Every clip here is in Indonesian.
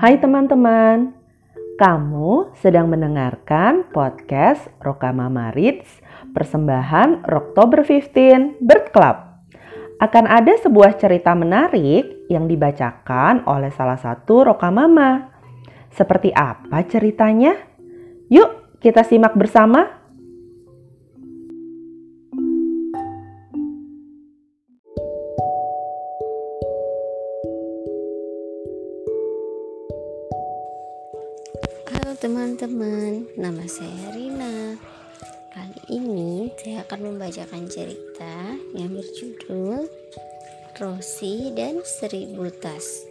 Hai teman-teman, kamu sedang mendengarkan podcast Rokamama Reads, persembahan Oktober 15 Bird Club. Akan ada sebuah cerita menarik yang dibacakan oleh salah satu Rokamama. Seperti apa ceritanya? Yuk kita simak bersama. Teman-teman, nama saya Rina. Kali ini saya akan membacakan cerita yang berjudul Rosie dan Seribu Tas.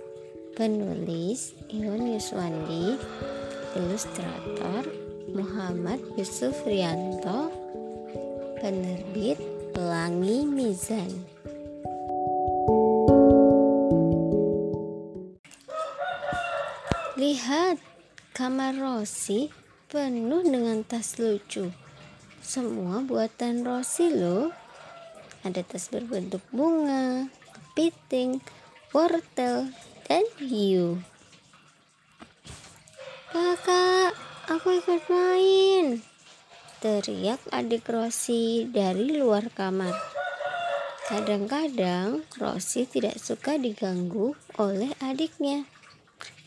Penulis Iwan Yuswandi, ilustrator Muhammad Yusuf Rianto, penerbit Pelangi Mizan. Lihat, kamar Rosie penuh dengan tas lucu. Semua buatan Rosie loh. Ada tas berbentuk bunga, kepiting, wortel, dan hiu. "Kakak, aku ikut main!" teriak adik Rosie dari luar kamar. Kadang-kadang Rosie tidak suka diganggu oleh adiknya.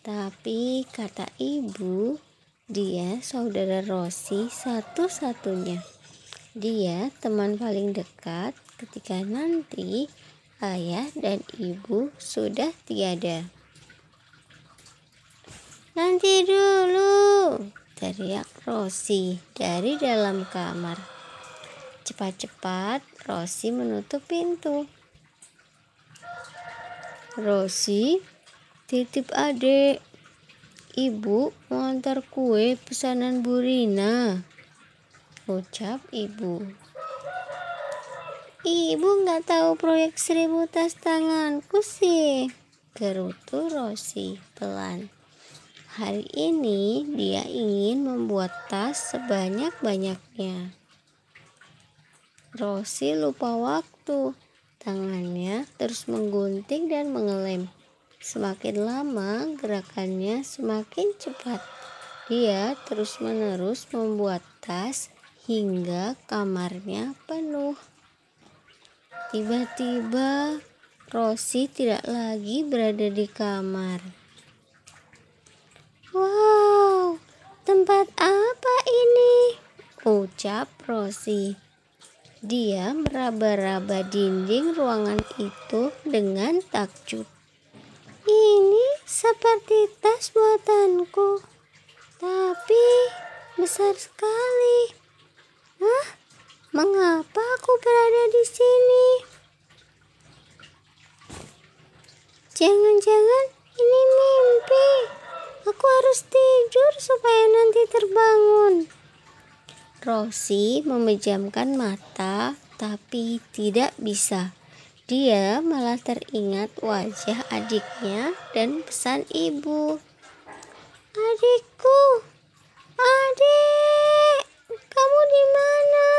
Tapi kata ibu, dia saudara Rosie satu-satunya. Dia teman paling dekat ketika nanti ayah dan ibu sudah tiada. "Nanti dulu!" teriak Rosie dari dalam kamar. Cepat-cepat Rosie menutup pintu. "Rosie, titip adek, ibu mau antar kue pesanan Bu Rina," ucap ibu. "Ibu nggak tahu proyek 1000 tas tanganku sih," gerutu Rosie pelan. Hari ini dia ingin membuat tas sebanyak-banyaknya. Rosie lupa waktu, tangannya terus menggunting dan mengelem. Semakin lama gerakannya semakin cepat. Dia terus-menerus membuat tas hingga kamarnya penuh. Tiba-tiba Rosie tidak lagi berada di kamar. "Wow, tempat apa ini?" ucap Rosie. Dia meraba-raba dinding ruangan itu dengan takjub. "Ini seperti tas buatanku, tapi besar sekali. Mengapa aku berada di sini? Jangan-jangan ini mimpi. Aku harus tidur supaya nanti terbangun." Rosie memejamkan mata, tapi tidak bisa. Dia malah teringat wajah adiknya dan pesan ibu. "Adikku, adik, kamu di mana?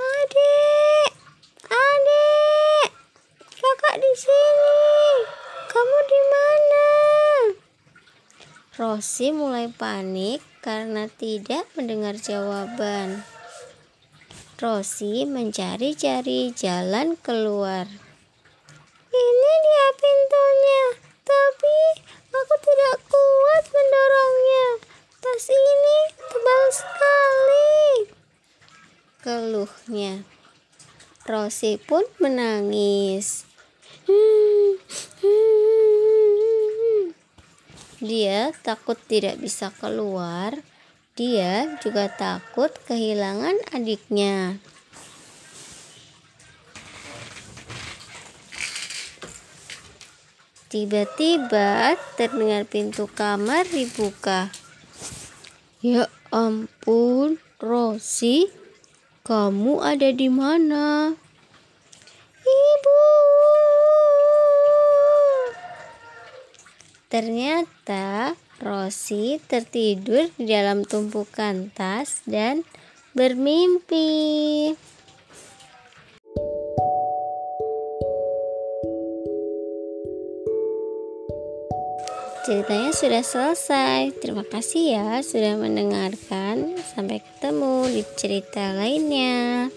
Adik, adik, kakak di sini. Kamu di mana?" Rosie mulai panik karena tidak mendengar jawaban. Rosie mencari-cari jalan keluar. "Ini dia pintunya, tapi aku tidak kuat mendorongnya. Tas ini tebal sekali," keluhnya. Rosie pun menangis. Dia takut tidak bisa keluar. Dia juga takut kehilangan adiknya. Tiba-tiba terdengar pintu kamar dibuka. "Ya ampun, Rosie, kamu ada di mana?" "Ibu." Ternyata Rosie tertidur di dalam tumpukan tas dan bermimpi. Ceritanya sudah selesai. Terima kasih ya sudah mendengarkan. Sampai ketemu di cerita lainnya.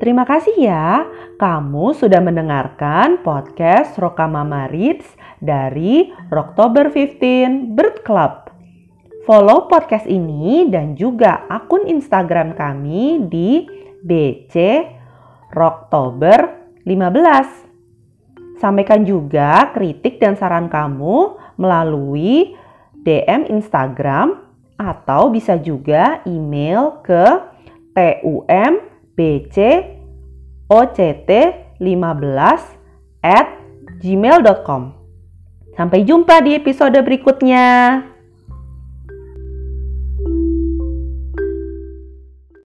Terima kasih ya, kamu sudah mendengarkan podcast Rokamama Reads dari Oktober 15 Bird Club. Follow podcast ini dan juga akun Instagram kami di @Oktober15. Sampaikan juga kritik dan saran kamu melalui DM Instagram atau bisa juga email ke tumbcoct15@gmail.com. Sampai jumpa di episode berikutnya.